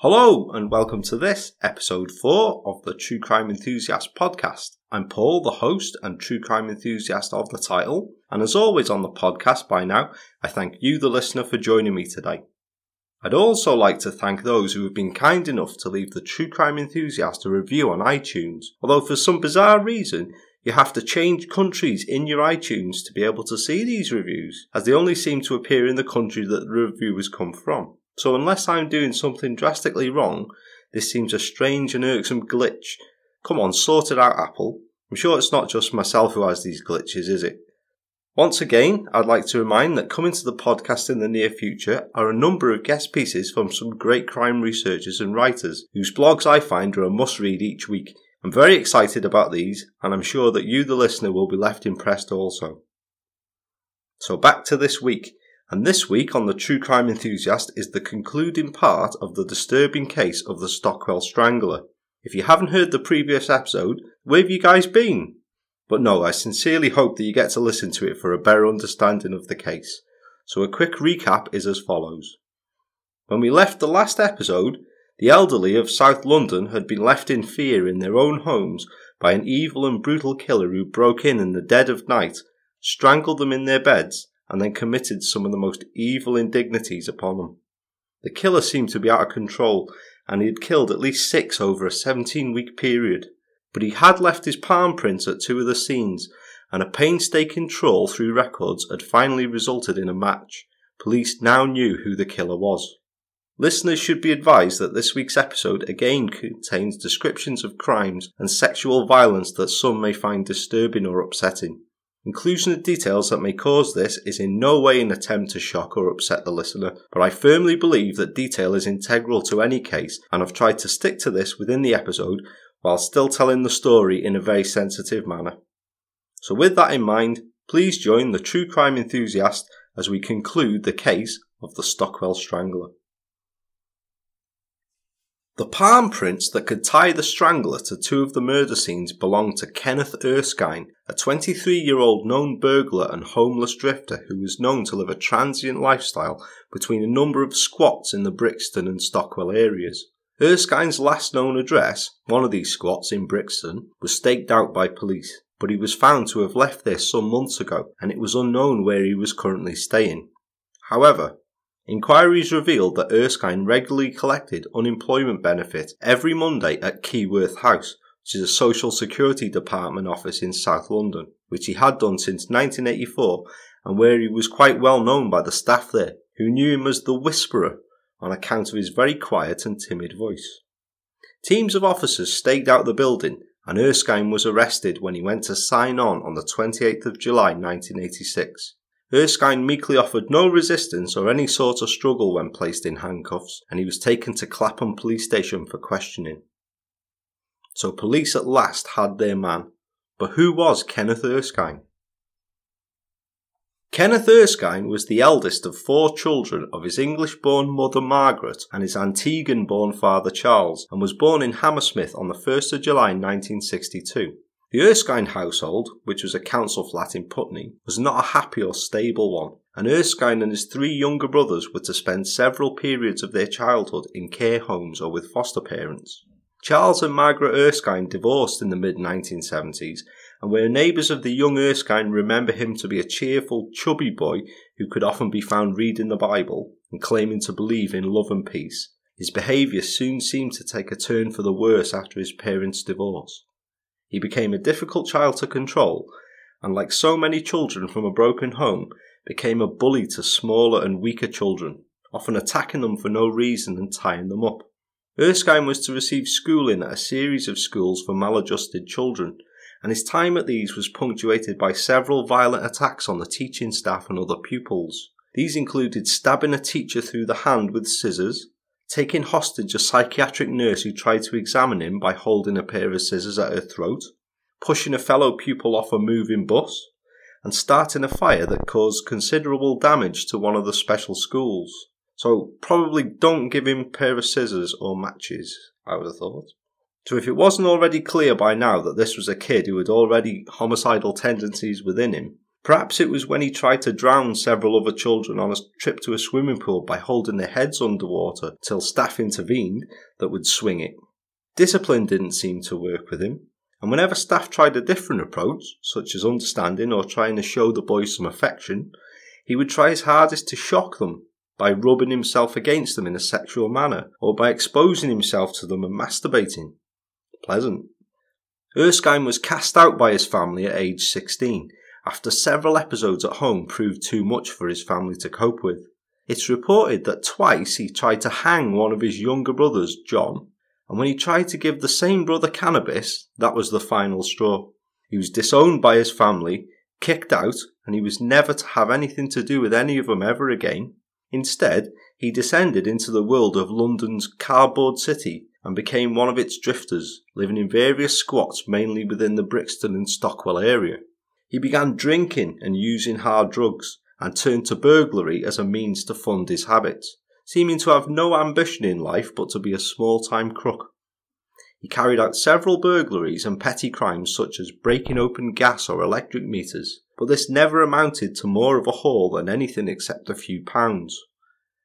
Hello and welcome to this, episode 4 of the True Crime Enthusiast podcast. I'm Paul, the host and True Crime Enthusiast of the title, and as always on the podcast by now, I thank you the listener for joining me today. I'd also like to thank those who have been kind enough to leave the True Crime Enthusiast a review on iTunes, although for some bizarre reason you have to change countries in your iTunes to be able to see these reviews, as they only seem to appear in the country that the review has come from. So unless I'm doing something drastically wrong, this seems a strange and irksome glitch. Come on, sort it out, Apple. I'm sure it's not just myself who has these glitches, is it? Once again, I'd like to remind that coming to the podcast in the near future are a number of guest pieces from some great crime researchers and writers, whose blogs I find are a must-read each week. I'm very excited about these, and I'm sure that you, the listener, will be left impressed also. So back to this week. And this week on The True Crime Enthusiast is the concluding part of the disturbing case of the Stockwell Strangler. If you haven't heard the previous episode, where have you guys been? But no, I sincerely hope that you get to listen to it for a better understanding of the case. So a quick recap is as follows. When we left the last episode, the elderly of South London had been left in fear in their own homes by an evil and brutal killer who broke in the dead of night, strangled them in their beds, and then committed some of the most evil indignities upon them. The killer seemed to be out of control, and he had killed at least 6 over a 17-week period. But he had left his palm prints at 2 of the scenes, and a painstaking trawl through records had finally resulted in a match. Police now knew who the killer was. Listeners should be advised that this week's episode again contains descriptions of crimes and sexual violence that some may find disturbing or upsetting. Inclusion of details that may cause this is in no way an attempt to shock or upset the listener, but I firmly believe that detail is integral to any case, and I've tried to stick to this within the episode while still telling the story in a very sensitive manner. So with that in mind, please join the True Crime Enthusiast as we conclude the case of the Stockwell Strangler. The palm prints that could tie the strangler to 2 of the murder scenes belonged to Kenneth Erskine, a 23-year-old known burglar and homeless drifter who was known to live a transient lifestyle between a number of squats in the Brixton and Stockwell areas. Erskine's last known address, one of these squats in Brixton, was staked out by police, but he was found to have left there some months ago, and it was unknown where he was currently staying. However, inquiries revealed that Erskine regularly collected unemployment benefit every Monday at Keyworth House, which is a Social Security Department office in South London, which he had done since 1984 and where he was quite well known by the staff there, who knew him as the Whisperer on account of his very quiet and timid voice. Teams of officers staked out the building, and Erskine was arrested when he went to sign on the 28th of July 1986. Erskine meekly offered no resistance or any sort of struggle when placed in handcuffs, and he was taken to Clapham police station for questioning. So police at last had their man. But who was Kenneth Erskine? Kenneth Erskine was the eldest of 4 children of his English-born mother Margaret and his Antiguan-born father Charles, and was born in Hammersmith on the 1st of July 1962. The Erskine household, which was a council flat in Putney, was not a happy or stable one, and Erskine and his 3 younger brothers were to spend several periods of their childhood in care homes or with foster parents. Charles and Margaret Erskine divorced in the mid-1970s, and where neighbours of the young Erskine remember him to be a cheerful, chubby boy who could often be found reading the Bible and claiming to believe in love and peace, his behaviour soon seemed to take a turn for the worse after his parents' divorce. He became a difficult child to control, and like so many children from a broken home, became a bully to smaller and weaker children, often attacking them for no reason and tying them up. Erskine was to receive schooling at a series of schools for maladjusted children, and his time at these was punctuated by several violent attacks on the teaching staff and other pupils. These included stabbing a teacher through the hand with scissors, taking hostage a psychiatric nurse who tried to examine him by holding a pair of scissors at her throat, pushing a fellow pupil off a moving bus, and starting a fire that caused considerable damage to one of the special schools. So probably don't give him a pair of scissors or matches, I would have thought. So if it wasn't already clear by now that this was a kid who had already homicidal tendencies within him, Perhaps it was when he tried to drown several other children on a trip to a swimming pool by holding their heads underwater till staff intervened that would swing it. Discipline didn't seem to work with him, and whenever staff tried a different approach, such as understanding or trying to show the boys some affection, he would try his hardest to shock them by rubbing himself against them in a sexual manner, or by exposing himself to them and masturbating. Pleasant. Erskine was cast out by his family at age 16, after several episodes at home proved too much for his family to cope with. It's reported that twice he tried to hang one of his younger brothers, John, and when he tried to give the same brother cannabis, that was the final straw. He was disowned by his family, kicked out, and he was never to have anything to do with any of them ever again. Instead, he descended into the world of London's cardboard city and became one of its drifters, living in various squats mainly within the Brixton and Stockwell area. He began drinking and using hard drugs, and turned to burglary as a means to fund his habits, seeming to have no ambition in life but to be a small-time crook. He carried out several burglaries and petty crimes such as breaking open gas or electric meters, but this never amounted to more of a haul than anything except a few pounds.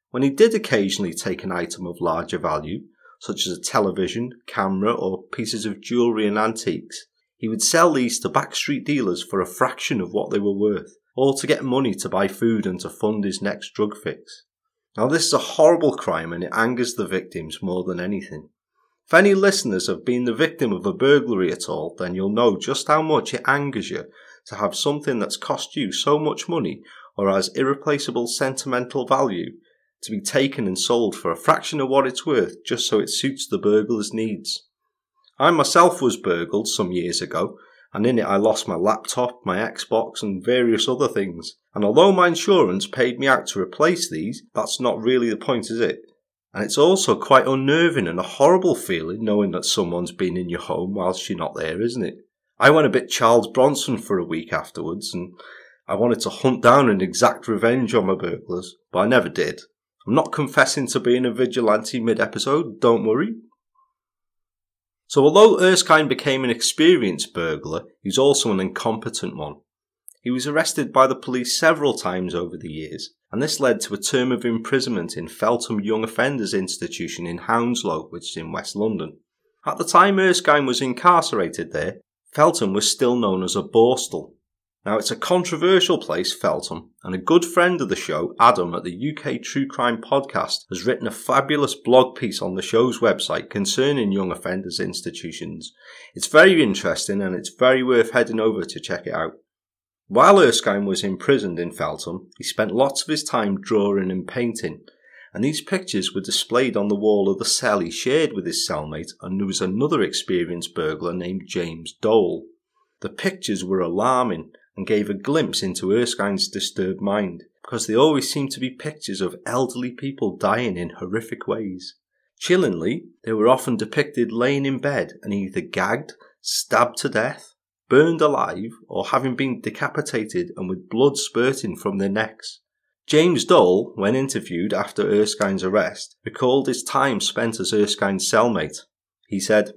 When he did occasionally take an item of larger value, such as a television, camera, or pieces of jewellery and antiques, he would sell these to backstreet dealers for a fraction of what they were worth, all to get money to buy food and to fund his next drug fix. Now, this is a horrible crime, and it angers the victims more than anything. If any listeners have been the victim of a burglary at all, then you'll know just how much it angers you to have something that's cost you so much money or has irreplaceable sentimental value to be taken and sold for a fraction of what it's worth just so it suits the burglar's needs. I myself was burgled some years ago, and in it I lost my laptop, my Xbox and various other things, and although my insurance paid me out to replace these, that's not really the point, is it? And it's also quite unnerving and a horrible feeling knowing that someone's been in your home whilst you're not there, isn't it? I went a bit Charles Bronson for a week afterwards, and I wanted to hunt down and exact revenge on my burglars, but I never did. I'm not confessing to being a vigilante mid-episode, don't worry. So although Erskine became an experienced burglar, he was also an incompetent one. He was arrested by the police several times over the years, and this led to a term of imprisonment in Feltham Young Offenders Institution in Hounslow, which is in West London. At the time Erskine was incarcerated there, Feltham was still known as a borstal. Now, it's a controversial place, Feltham, and a good friend of the show, Adam, at the UK True Crime Podcast, has written a fabulous blog piece on the show's website concerning young offenders institutions. It's very interesting, and it's very worth heading over to check it out. While Erskine was imprisoned in Feltham, he spent lots of his time drawing and painting, and these pictures were displayed on the wall of the cell he shared with his cellmate, and there was another experienced burglar named James Dole. The pictures were alarming and gave a glimpse into Erskine's disturbed mind, because they always seemed to be pictures of elderly people dying in horrific ways. Chillingly, they were often depicted laying in bed and either gagged, stabbed to death, burned alive, or having been decapitated and with blood spurting from their necks. James Dole, when interviewed after Erskine's arrest, recalled his time spent as Erskine's cellmate. He said,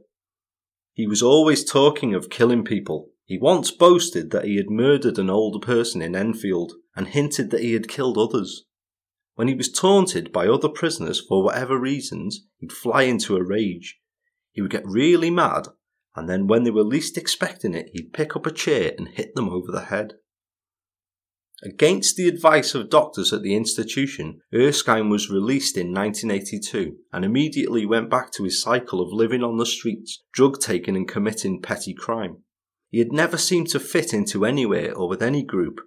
"He was always talking of killing people. He once boasted that he had murdered an older person in Enfield and hinted that he had killed others. When he was taunted by other prisoners for whatever reasons, he'd fly into a rage. He would get really mad, and then when they were least expecting it, he'd pick up a chair and hit them over the head." Against the advice of doctors at the institution, Erskine was released in 1982 and immediately went back to his cycle of living on the streets, drug taking and committing petty crime. He had never seemed to fit into anywhere or with any group.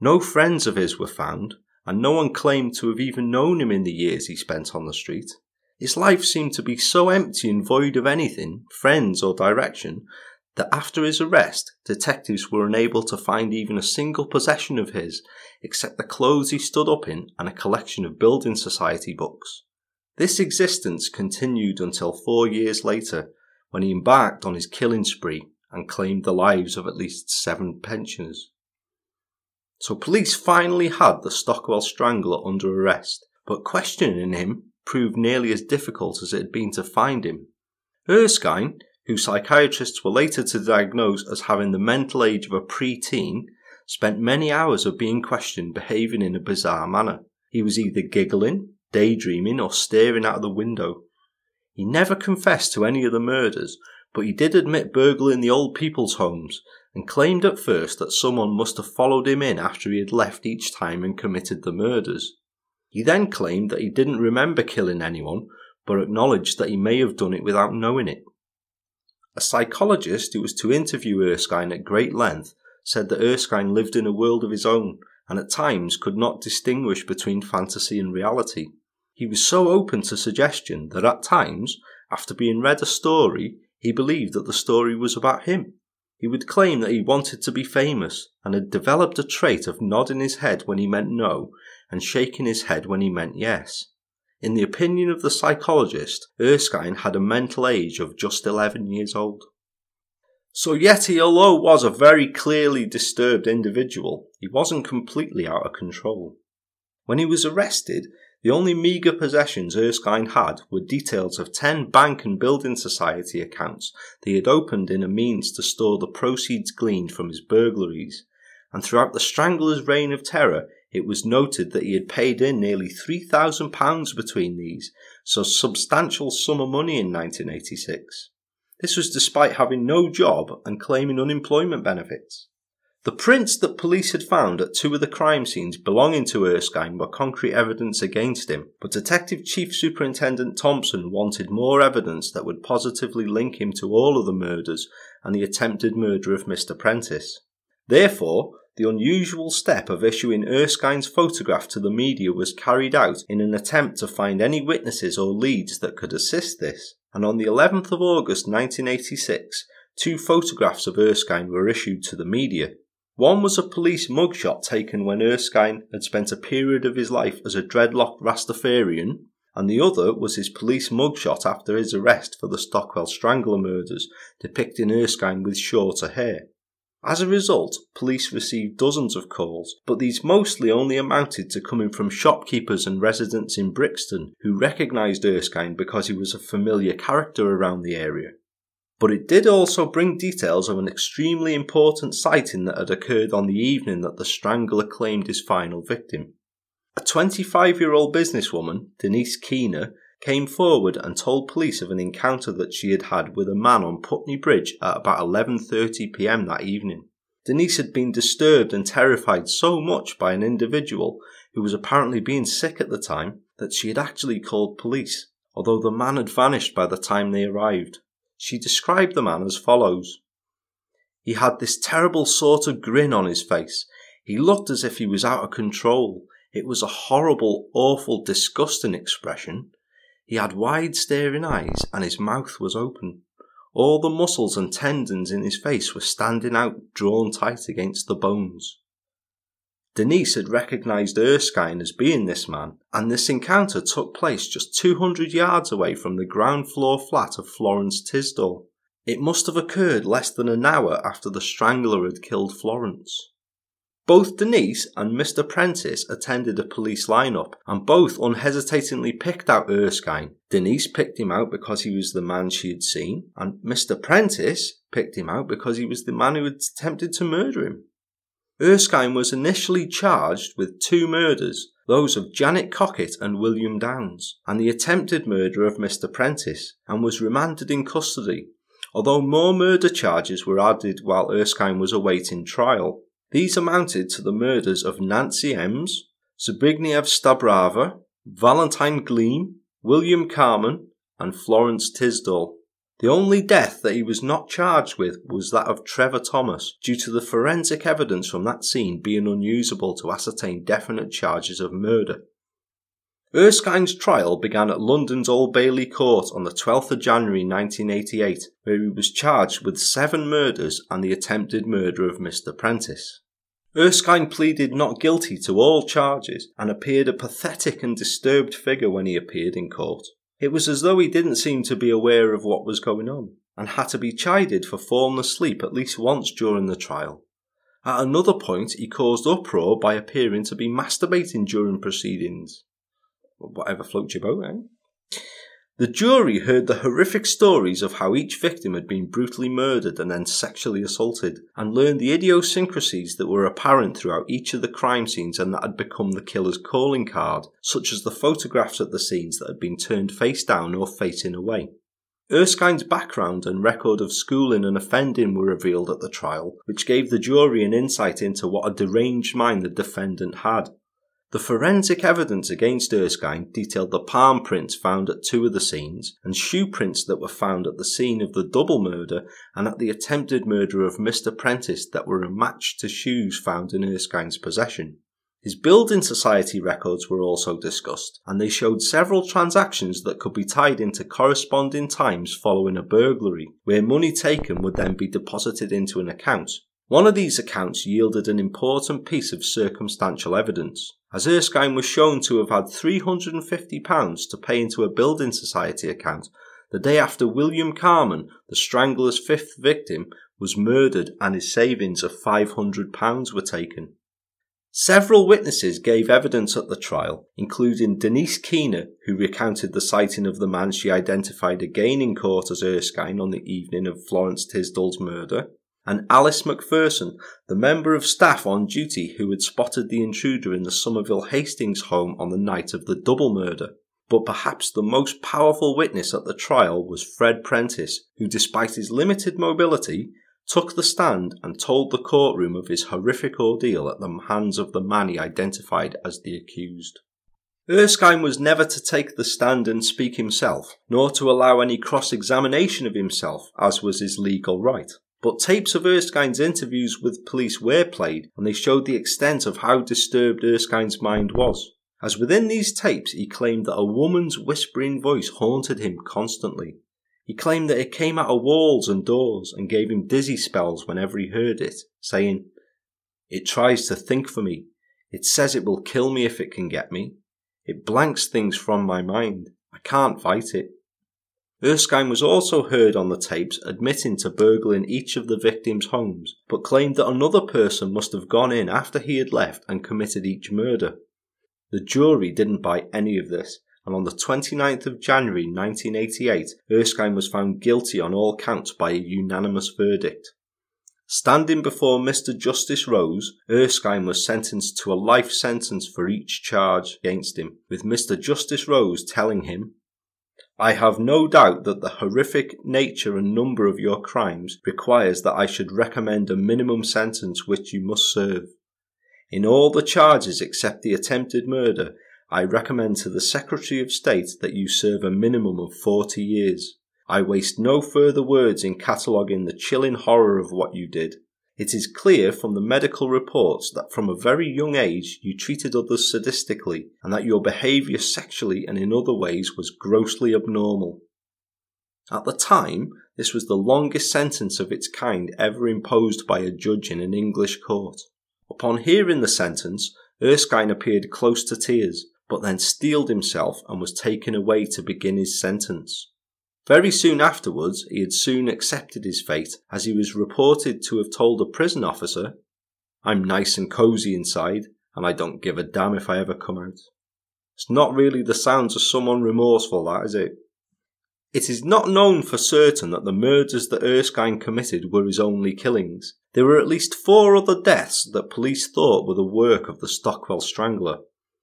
No friends of his were found, and no one claimed to have even known him in the years he spent on the street. His life seemed to be so empty and void of anything, friends or direction, that after his arrest, detectives were unable to find even a single possession of his, except the clothes he stood up in and a collection of building society books. This existence continued until 4 years later, when he embarked on his killing spree and claimed the lives of at least 7 pensioners. So police finally had the Stockwell Strangler under arrest, but questioning him proved nearly as difficult as it had been to find him. Erskine, who psychiatrists were later to diagnose as having the mental age of a pre-teen, spent many hours of being questioned, behaving in a bizarre manner. He was either giggling, daydreaming, or staring out of the window. He never confessed to any of the murders, but he did admit burgling the old people's homes and claimed at first that someone must have followed him in after he had left each time and committed the murders. He then claimed that he didn't remember killing anyone, but acknowledged that he may have done it without knowing it. A psychologist who was to interview Erskine at great length said that Erskine lived in a world of his own and at times could not distinguish between fantasy and reality. He was so open to suggestion that at times, after being read a story, he believed that the story was about him. He would claim that he wanted to be famous and had developed a trait of nodding his head when he meant no and shaking his head when he meant yes. In the opinion of the psychologist, Erskine had a mental age of just 11 years old. So Yeti, although was a very clearly disturbed individual, he wasn't completely out of control. When he was arrested, the only meagre possessions Erskine had were details of 10 bank and building society accounts that he had opened in a means to store the proceeds gleaned from his burglaries, and throughout the Strangler's reign of terror it was noted that he had paid in nearly £3,000 between these, so substantial sum of money in 1986. This was despite having no job and claiming unemployment benefits. The prints that police had found at 2 of the crime scenes belonging to Erskine were concrete evidence against him, but Detective Chief Superintendent Thompson wanted more evidence that would positively link him to all of the murders and the attempted murder of Mr. Prentice. Therefore, the unusual step of issuing Erskine's photograph to the media was carried out in an attempt to find any witnesses or leads that could assist this, and on the 11th of August 1986, 2 photographs of Erskine were issued to the media. One was a police mugshot taken when Erskine had spent a period of his life as a dreadlocked Rastafarian, and the other was his police mugshot after his arrest for the Stockwell Strangler murders, depicting Erskine with shorter hair. As a result, police received dozens of calls, but these mostly only amounted to coming from shopkeepers and residents in Brixton who recognised Erskine because he was a familiar character around the area. But it did also bring details of an extremely important sighting that had occurred on the evening that the Strangler claimed his final victim. A 25-year-old businesswoman, Denise Keener, came forward and told police of an encounter that she had had with a man on Putney Bridge at about 11:30pm that evening. Denise had been disturbed and terrified so much by an individual who was apparently being sick at the time that she had actually called police, although the man had vanished by the time they arrived. She described the man as follows. He had this terrible sort of grin on his face. He looked as if he was out of control. It was a horrible, awful, disgusting expression. He had wide staring eyes and his mouth was open. All the muscles and tendons in his face were standing out, drawn tight against the bones. Denise had recognised Erskine as being this man, and this encounter took place just 200 yards away from the ground floor flat of Florence Tisdall. It must have occurred less than an hour after the Strangler had killed Florence. Both Denise and Mr. Prentice attended a police lineup, and both unhesitatingly picked out Erskine. Denise picked him out because he was the man she had seen, and Mr. Prentice picked him out because he was the man who had attempted to murder him. Erskine was initially charged with 2 murders, those of Janet Cockett and William Downs, and the attempted murder of Mr. Prentice, and was remanded in custody, although more murder charges were added while Erskine was awaiting trial. These amounted to the murders of Nancy Ems, Zbigniew Stabrava, Valentine Gleam, William Carmen, and Florence Tisdall. The only death that he was not charged with was that of Trevor Thomas, due to the forensic evidence from that scene being unusable to ascertain definite charges of murder. Erskine's trial began at London's Old Bailey Court on the 12th of January 1988, where he was charged with 7 murders and the attempted murder of Mr. Prentice. Erskine pleaded not guilty to all charges and appeared a pathetic and disturbed figure when he appeared in court. It was as though he didn't seem to be aware of what was going on, and had to be chided for falling asleep at least once during the trial. At another point, he caused uproar by appearing to be masturbating during proceedings. Whatever floats your boat, eh? The jury heard the horrific stories of how each victim had been brutally murdered and then sexually assaulted, and learned the idiosyncrasies that were apparent throughout each of the crime scenes and that had become the killer's calling card, such as the photographs at the scenes that had been turned face down or facing away. Erskine's background and record of schooling and offending were revealed at the trial, which gave the jury an insight into what a deranged mind the defendant had. The forensic evidence against Erskine detailed the palm prints found at two of the scenes and shoe prints that were found at the scene of the double murder and at the attempted murder of Mr. Prentice that were a match to shoes found in Erskine's possession. His building society records were also discussed, and they showed several transactions that could be tied into corresponding times following a burglary, where money taken would then be deposited into an account. One of these accounts yielded an important piece of circumstantial evidence, as Erskine was shown to have had £350 to pay into a building society account the day after William Carmen, the strangler's fifth victim, was murdered and his savings of £500 were taken. Several witnesses gave evidence at the trial, including Denise Keener, who recounted the sighting of the man she identified again in court as Erskine on the evening of Florence Tisdall's murder, and Alice McPherson, the member of staff on duty who had spotted the intruder in the Somerville Hastings home on the night of the double murder. But perhaps the most powerful witness at the trial was Fred Prentice, who, despite his limited mobility, took the stand and told the courtroom of his horrific ordeal at the hands of the man he identified as the accused. Erskine was never to take the stand and speak himself, nor to allow any cross-examination of himself, as was his legal right. But tapes of Erskine's interviews with police were played, and they showed the extent of how disturbed Erskine's mind was, as within these tapes he claimed that a woman's whispering voice haunted him constantly. He claimed that it came out of walls and doors and gave him dizzy spells whenever he heard it, saying, "It tries to think for me. It says it will kill me if it can get me. It blanks things from my mind. I can't fight it." Erskine was also heard on the tapes admitting to burgling each of the victims' homes, but claimed that another person must have gone in after he had left and committed each murder. The jury didn't buy any of this, and on the 29th of January 1988, Erskine was found guilty on all counts by a unanimous verdict. Standing before Mr. Justice Rose, Erskine was sentenced to a life sentence for each charge against him, with Mr. Justice Rose telling him, "I have no doubt that the horrific nature and number of your crimes requires that I should recommend a minimum sentence which you must serve. In all the charges except the attempted murder, I recommend to the Secretary of State that you serve a minimum of 40 years. I waste no further words in cataloguing the chilling horror of what you did. It is clear from the medical reports that from a very young age you treated others sadistically and that your behaviour sexually and in other ways was grossly abnormal." At the time, this was the longest sentence of its kind ever imposed by a judge in an English court. Upon hearing the sentence, Erskine appeared close to tears, but then steeled himself and was taken away to begin his sentence. Very soon afterwards, he had accepted his fate, as he was reported to have told a prison officer, "I'm nice and cosy inside, and I don't give a damn if I ever come out." It's not really the sounds of someone remorseful, that, is it? It is not known for certain that the murders that Erskine committed were his only killings. There were at least 4 other deaths that police thought were the work of the Stockwell strangler.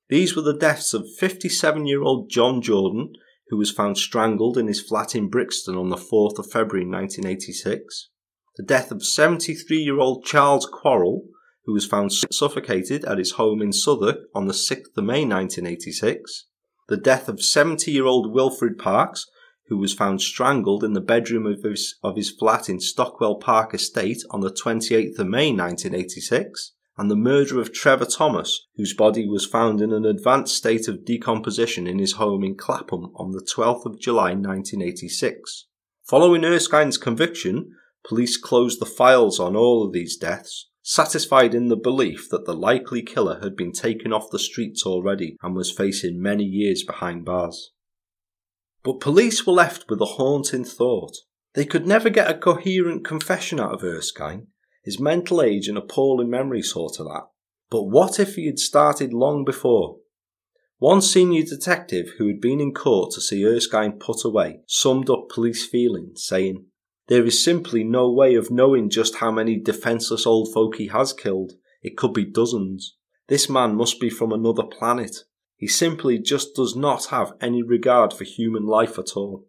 These were the deaths of 57-year-old John Jordan, who was found strangled in his flat in Brixton on the 4th of February 1986, the death of 73-year-old Charles Quarrell, who was found suffocated at his home in Southwark on the 6th of May 1986, the death of 70-year-old Wilfred Parks, who was found strangled in the bedroom of his flat in Stockwell Park Estate on the 28th of May 1986, and the murder of Trevor Thomas, whose body was found in an advanced state of decomposition in his home in Clapham on the 12th of July 1986. Following Erskine's conviction, police closed the files on all of these deaths, satisfied in the belief that the likely killer had been taken off the streets already and was facing many years behind bars. But police were left with a haunting thought. They could never get a coherent confession out of Erskine. His mental age and appalling memory saw to that. But what if he had started long before? One senior detective who had been in court to see Erskine put away summed up police feelings, saying, "There is simply no way of knowing just how many defenceless old folk he has killed. It could be dozens. This man must be from another planet. He simply just does not have any regard for human life at all."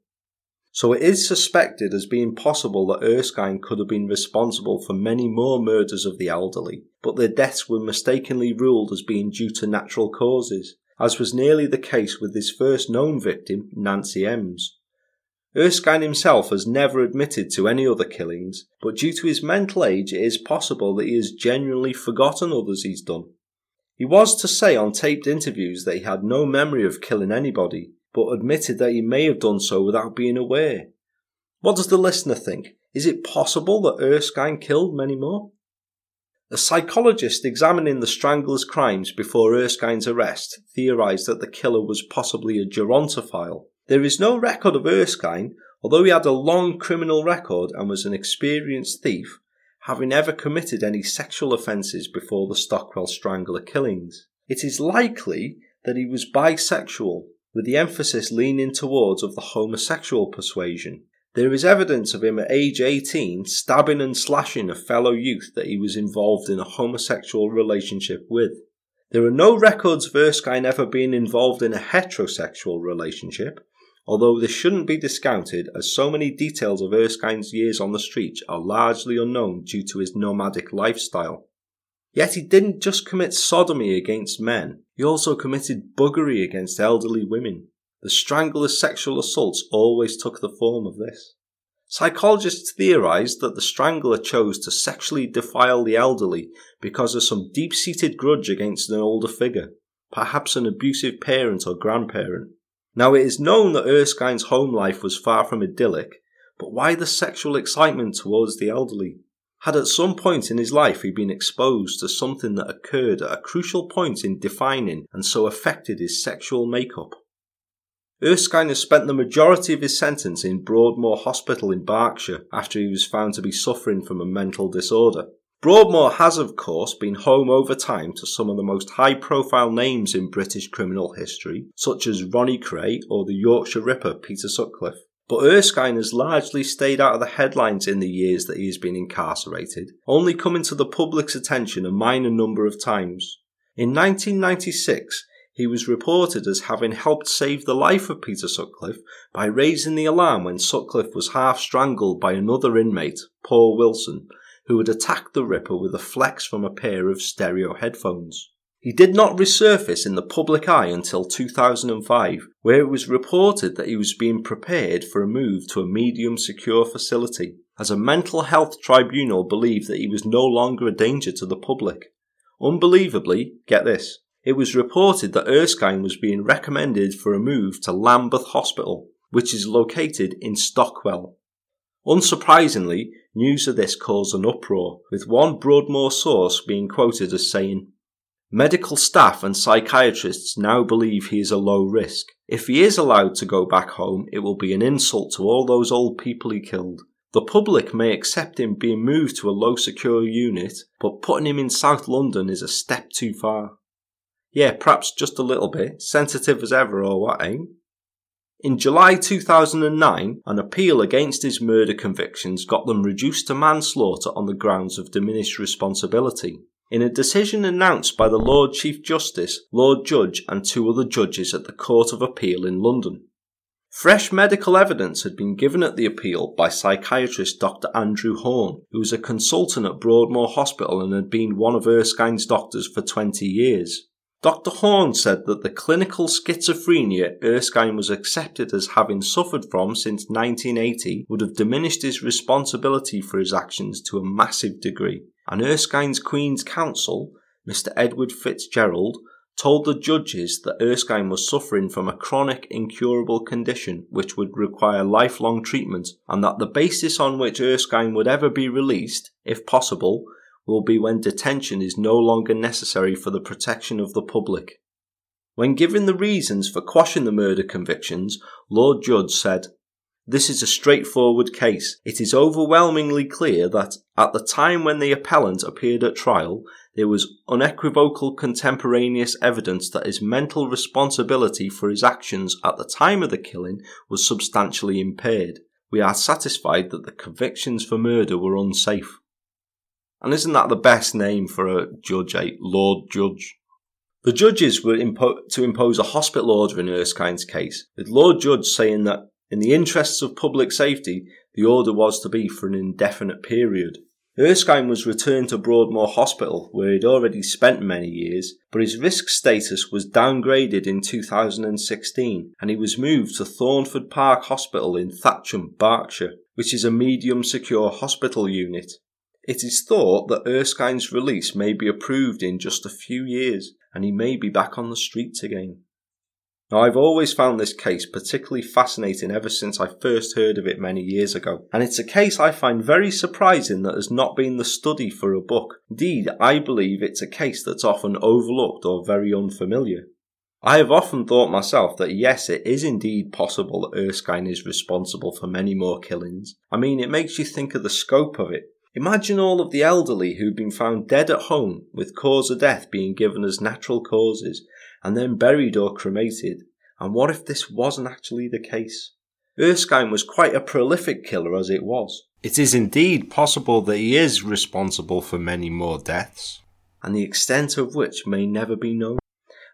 So it is suspected as being possible that Erskine could have been responsible for many more murders of the elderly, but their deaths were mistakenly ruled as being due to natural causes, as was nearly the case with his first known victim, Nancy Ems. Erskine himself has never admitted to any other killings, but due to his mental age it is possible that he has genuinely forgotten others he's done. He was to say on taped interviews that he had no memory of killing anybody, but admitted that he may have done so without being aware. What does the listener think? Is it possible that Erskine killed many more? A psychologist examining the strangler's crimes before Erskine's arrest theorised that the killer was possibly a gerontophile. There is no record of Erskine, although he had a long criminal record and was an experienced thief, having ever committed any sexual offences before the Stockwell Strangler killings. It is likely that he was bisexual, with the emphasis leaning towards of the homosexual persuasion. There is evidence of him at age 18 stabbing and slashing a fellow youth that he was involved in a homosexual relationship with. There are no records of Erskine ever being involved in a heterosexual relationship, although this shouldn't be discounted as so many details of Erskine's years on the street are largely unknown due to his nomadic lifestyle. Yet he didn't just commit sodomy against men, he also committed buggery against elderly women. The strangler's sexual assaults always took the form of this. Psychologists theorised that the strangler chose to sexually defile the elderly because of some deep-seated grudge against an older figure, perhaps an abusive parent or grandparent. Now, it is known that Erskine's home life was far from idyllic, but why the sexual excitement towards the elderly? Had at some point in his life he been exposed to something that occurred at a crucial point in defining and so affected his sexual makeup? Erskine has spent the majority of his sentence in Broadmoor Hospital in Berkshire after he was found to be suffering from a mental disorder. Broadmoor has, of course, been home over time to some of the most high-profile names in British criminal history, such as Ronnie Cray or the Yorkshire Ripper Peter Sutcliffe, but Erskine has largely stayed out of the headlines in the years that he has been incarcerated, only coming to the public's attention a minor number of times. In 1996, he was reported as having helped save the life of Peter Sutcliffe by raising the alarm when Sutcliffe was half-strangled by another inmate, Paul Wilson, who had attacked the Ripper with a flex from a pair of stereo headphones. He did not resurface in the public eye until 2005, where it was reported that he was being prepared for a move to a medium-secure facility, as a mental health tribunal believed that he was no longer a danger to the public. Unbelievably, get this, it was reported that Erskine was being recommended for a move to Lambeth Hospital, which is located in Stockwell. Unsurprisingly, news of this caused an uproar, with one Broadmoor source being quoted as saying, "Medical staff and psychiatrists now believe he is a low risk. If he is allowed to go back home, it will be an insult to all those old people he killed. The public may accept him being moved to a low secure unit, but putting him in South London is a step too far." Yeah, perhaps just a little bit, sensitive as ever or what, eh? In July 2009, an appeal against his murder convictions got them reduced to manslaughter on the grounds of diminished responsibility. In a decision announced by the Lord Chief Justice, Lord Judge and two other judges at the Court of Appeal in London. Fresh medical evidence had been given at the appeal by psychiatrist Dr. Andrew Horn, who was a consultant at Broadmoor Hospital and had been one of Erskine's doctors for 20 years. Dr. Horn said that the clinical schizophrenia Erskine was accepted as having suffered from since 1980 would have diminished his responsibility for his actions to a massive degree, and Erskine's Queen's Counsel, Mr. Edward Fitzgerald, told the judges that Erskine was suffering from a chronic, incurable condition which would require lifelong treatment, and that the basis on which Erskine would ever be released, if possible, will be when detention is no longer necessary for the protection of the public. When given the reasons for quashing the murder convictions, Lord Judge said, "This is a straightforward case. It is overwhelmingly clear that, at the time when the appellant appeared at trial, there was unequivocal contemporaneous evidence that his mental responsibility for his actions at the time of the killing was substantially impaired. We are satisfied that the convictions for murder were unsafe. And isn't that the best name for a judge, a Lord Judge? The judges were to impose a hospital order in Erskine's case, with Lord Judge saying that, in the interests of public safety, the order was to be for an indefinite period. Erskine was returned to Broadmoor Hospital, where he'd already spent many years, but his risk status was downgraded in 2016, and he was moved to Thornford Park Hospital in Thatcham, Berkshire, which is a medium-secure hospital unit. It is thought that Erskine's release may be approved in just a few years, and he may be back on the streets again. Now, I've always found this case particularly fascinating ever since I first heard of it many years ago, and it's a case I find very surprising that has not been the study for a book. Indeed, I believe it's a case that's often overlooked or very unfamiliar. I have often thought myself that yes, it is indeed possible that Erskine is responsible for many more killings. I mean, it makes you think of the scope of it. Imagine all of the elderly who've been found dead at home, with cause of death being given as natural causes, and then buried or cremated, and what if this wasn't actually the case? Erskine was quite a prolific killer as it was. It is indeed possible that he is responsible for many more deaths, and the extent of which may never be known.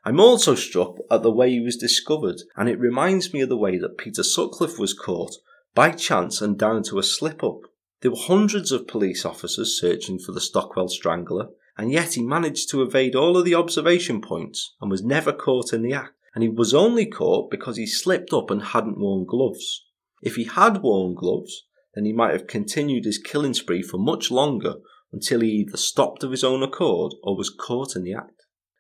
I'm also struck at the way he was discovered, and it reminds me of the way that Peter Sutcliffe was caught, by chance and down to a slip-up. There were hundreds of police officers searching for the Stockwell Strangler, and yet he managed to evade all of the observation points and was never caught in the act. And he was only caught because he slipped up and hadn't worn gloves. If he had worn gloves, then he might have continued his killing spree for much longer until he either stopped of his own accord or was caught in the act.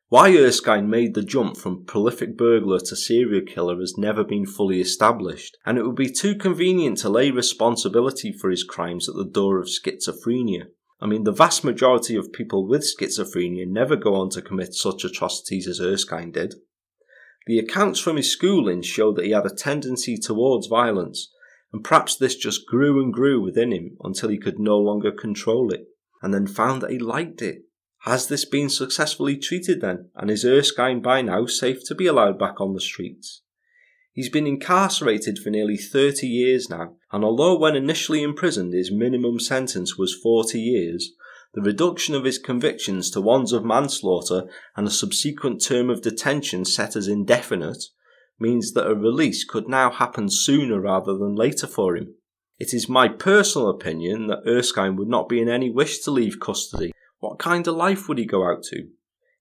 Why Erskine made the jump from prolific burglar to serial killer has never been fully established, and it would be too convenient to lay responsibility for his crimes at the door of schizophrenia. I mean, the vast majority of people with schizophrenia never go on to commit such atrocities as Erskine did. The accounts from his schooling show that he had a tendency towards violence, and perhaps this just grew and grew within him until he could no longer control it, and then found that he liked it. Has this been successfully treated then, and is Erskine by now safe to be allowed back on the streets? He's been incarcerated for nearly 30 years now, and although when initially imprisoned his minimum sentence was 40 years, the reduction of his convictions to ones of manslaughter and a subsequent term of detention set as indefinite means that a release could now happen sooner rather than later for him. It is my personal opinion that Erskine would not be in any wish to leave custody. What kind of life would he go out to?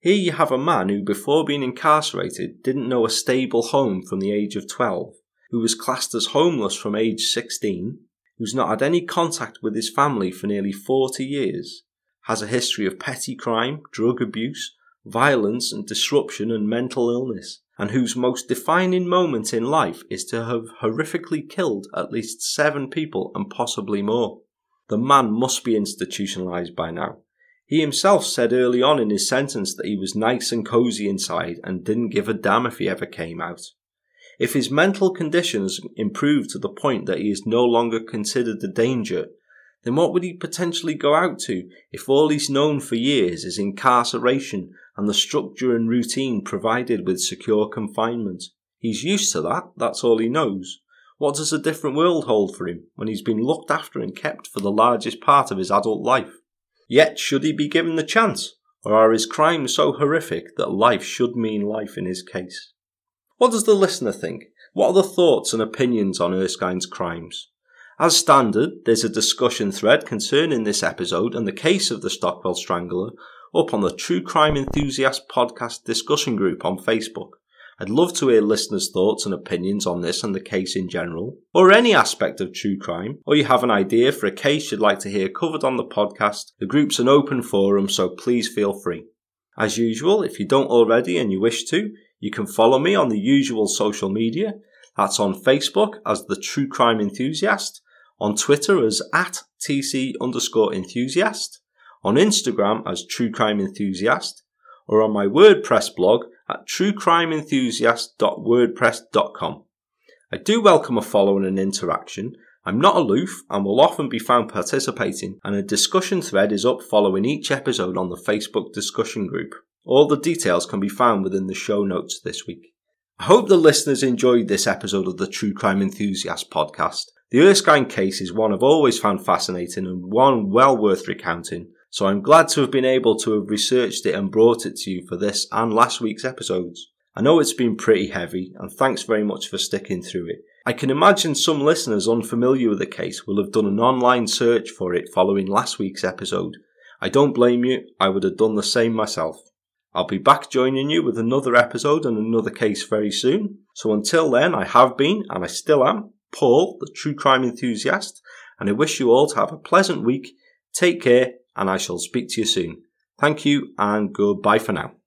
Here you have a man who, before being incarcerated, didn't know a stable home from the age of 12, who was classed as homeless from age 16, who's not had any contact with his family for nearly 40 years, has a history of petty crime, drug abuse, violence and disruption and mental illness, and whose most defining moment in life is to have horrifically killed at least 7 people and possibly more. The man must be institutionalised by now. He himself said early on in his sentence that he was nice and cosy inside and didn't give a damn if he ever came out. If his mental conditions improved to the point that he is no longer considered a danger, then what would he potentially go out to if all he's known for years is incarceration and the structure and routine provided with secure confinement? He's used to that, that's all he knows. What does a different world hold for him when he's been looked after and kept for the largest part of his adult life? Yet, should he be given the chance, or are his crimes so horrific that life should mean life in his case? What does the listener think? What are the thoughts and opinions on Erskine's crimes? As standard, there's a discussion thread concerning this episode and the case of the Stockwell Strangler up on the True Crime Enthusiast podcast discussion group on Facebook. I'd love to hear listeners' thoughts and opinions on this and the case in general, or any aspect of true crime, or you have an idea for a case you'd like to hear covered on the podcast. The group's an open forum, so please feel free. As usual, if you don't already and you wish to, you can follow me on the usual social media. That's on Facebook as The True Crime Enthusiast, on Twitter as @TC_enthusiast, on Instagram as True Crime Enthusiast, or on my WordPress blog at truecrimeenthusiast.wordpress.com. I do welcome a follow and an interaction, I'm not aloof and will often be found participating, and a discussion thread is up following each episode on the Facebook discussion group. All the details can be found within the show notes this week. I hope the listeners enjoyed this episode of the True Crime Enthusiast podcast. The Erskine case is one I've always found fascinating and one well worth recounting, so I'm glad to have been able to have researched it and brought it to you for this and last week's episodes. I know it's been pretty heavy, and thanks very much for sticking through it. I can imagine some listeners unfamiliar with the case will have done an online search for it following last week's episode. I don't blame you, I would have done the same myself. I'll be back joining you with another episode and another case very soon. So until then, I have been, and I still am, Paul, the True Crime Enthusiast, and I wish you all to have a pleasant week. Take care, and I shall speak to you soon. Thank you, and goodbye for now.